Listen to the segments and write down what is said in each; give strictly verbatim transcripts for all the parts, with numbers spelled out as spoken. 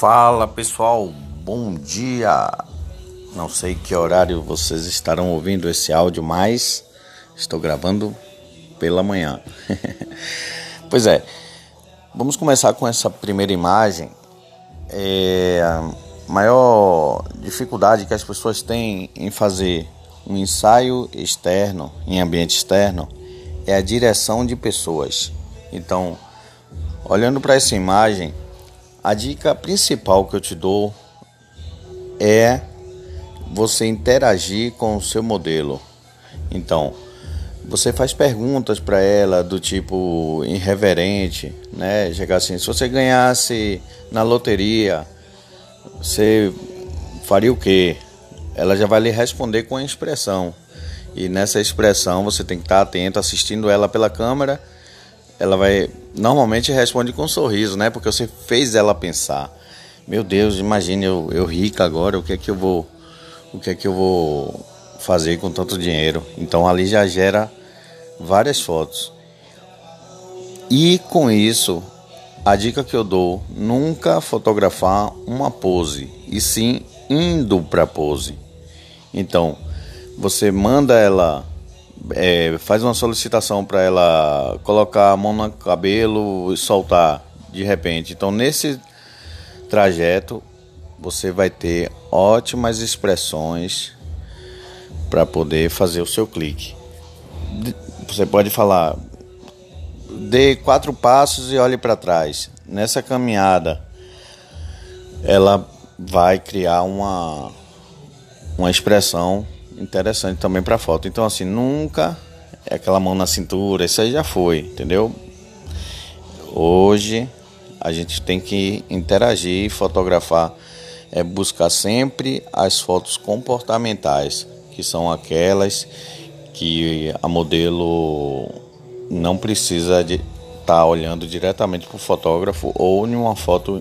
Fala pessoal, bom dia! Não sei que horário vocês estarão ouvindo esse áudio, mas estou gravando pela manhã. Pois é, vamos começar com essa primeira imagem. É, a maior dificuldade que as pessoas têm em fazer um ensaio externo, em ambiente externo, é a direção de pessoas. Então, olhando para essa imagem, a dica principal que eu te dou é você interagir com o seu modelo. Então, você faz perguntas para ela do tipo irreverente, né? Chegar assim, se você ganhasse na loteria, você faria o quê? Ela já vai lhe responder com a expressão. E nessa expressão você tem que estar atento, assistindo ela pela câmera. Ela vai, normalmente responde com um sorriso, né? Porque você fez ela pensar. Meu Deus, imagine eu, eu rica agora, o que é que eu vou, o que é que eu vou fazer com tanto dinheiro? Então ali já gera várias fotos. E com isso, a dica que eu dou, nunca fotografar uma pose, e sim indo para a pose. Então, você manda ela É, faz uma solicitação para ela colocar a mão no cabelo e soltar de repente. Então, nesse trajeto, você vai ter ótimas expressões para poder fazer o seu clique. Você pode falar, dê quatro passos e olhe para trás. Nessa caminhada, ela vai criar uma, uma expressão interessante também para foto. Então, assim, nunca é aquela mão na cintura, isso aí já foi, entendeu? Hoje a gente tem que interagir, fotografar, é buscar sempre as fotos comportamentais, que são aquelas que a modelo não precisa de estar olhando diretamente para o fotógrafo ou em uma foto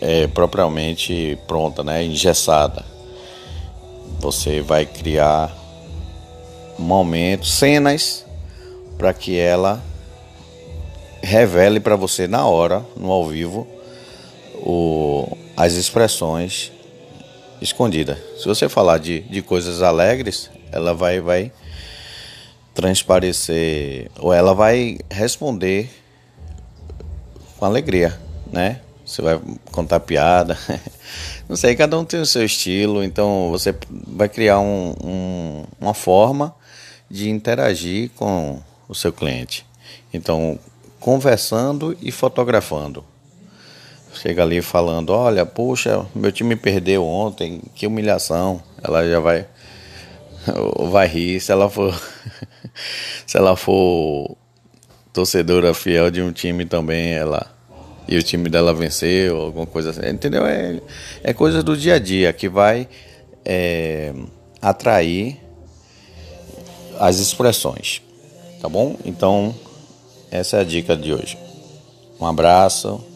é, propriamente pronta, né, engessada. Você vai criar momentos, cenas, para que ela revele para você na hora, no ao vivo, o, as expressões escondidas. Se você falar de, de coisas alegres, ela vai, vai transparecer, ou ela vai responder com alegria, né? Você vai contar piada, não sei, cada um tem o seu estilo, então você vai criar um, um, uma forma de interagir com o seu cliente. Então, conversando e fotografando. Chega ali falando, olha, poxa, meu time perdeu ontem, que humilhação. Ela já vai, vai rir, se ela for, se ela for torcedora fiel de um time também, ela... e o time dela venceu, alguma coisa assim, entendeu? É, é coisa do dia a dia que vai é, atrair as expressões, tá bom? Então, essa é a dica de hoje. Um abraço.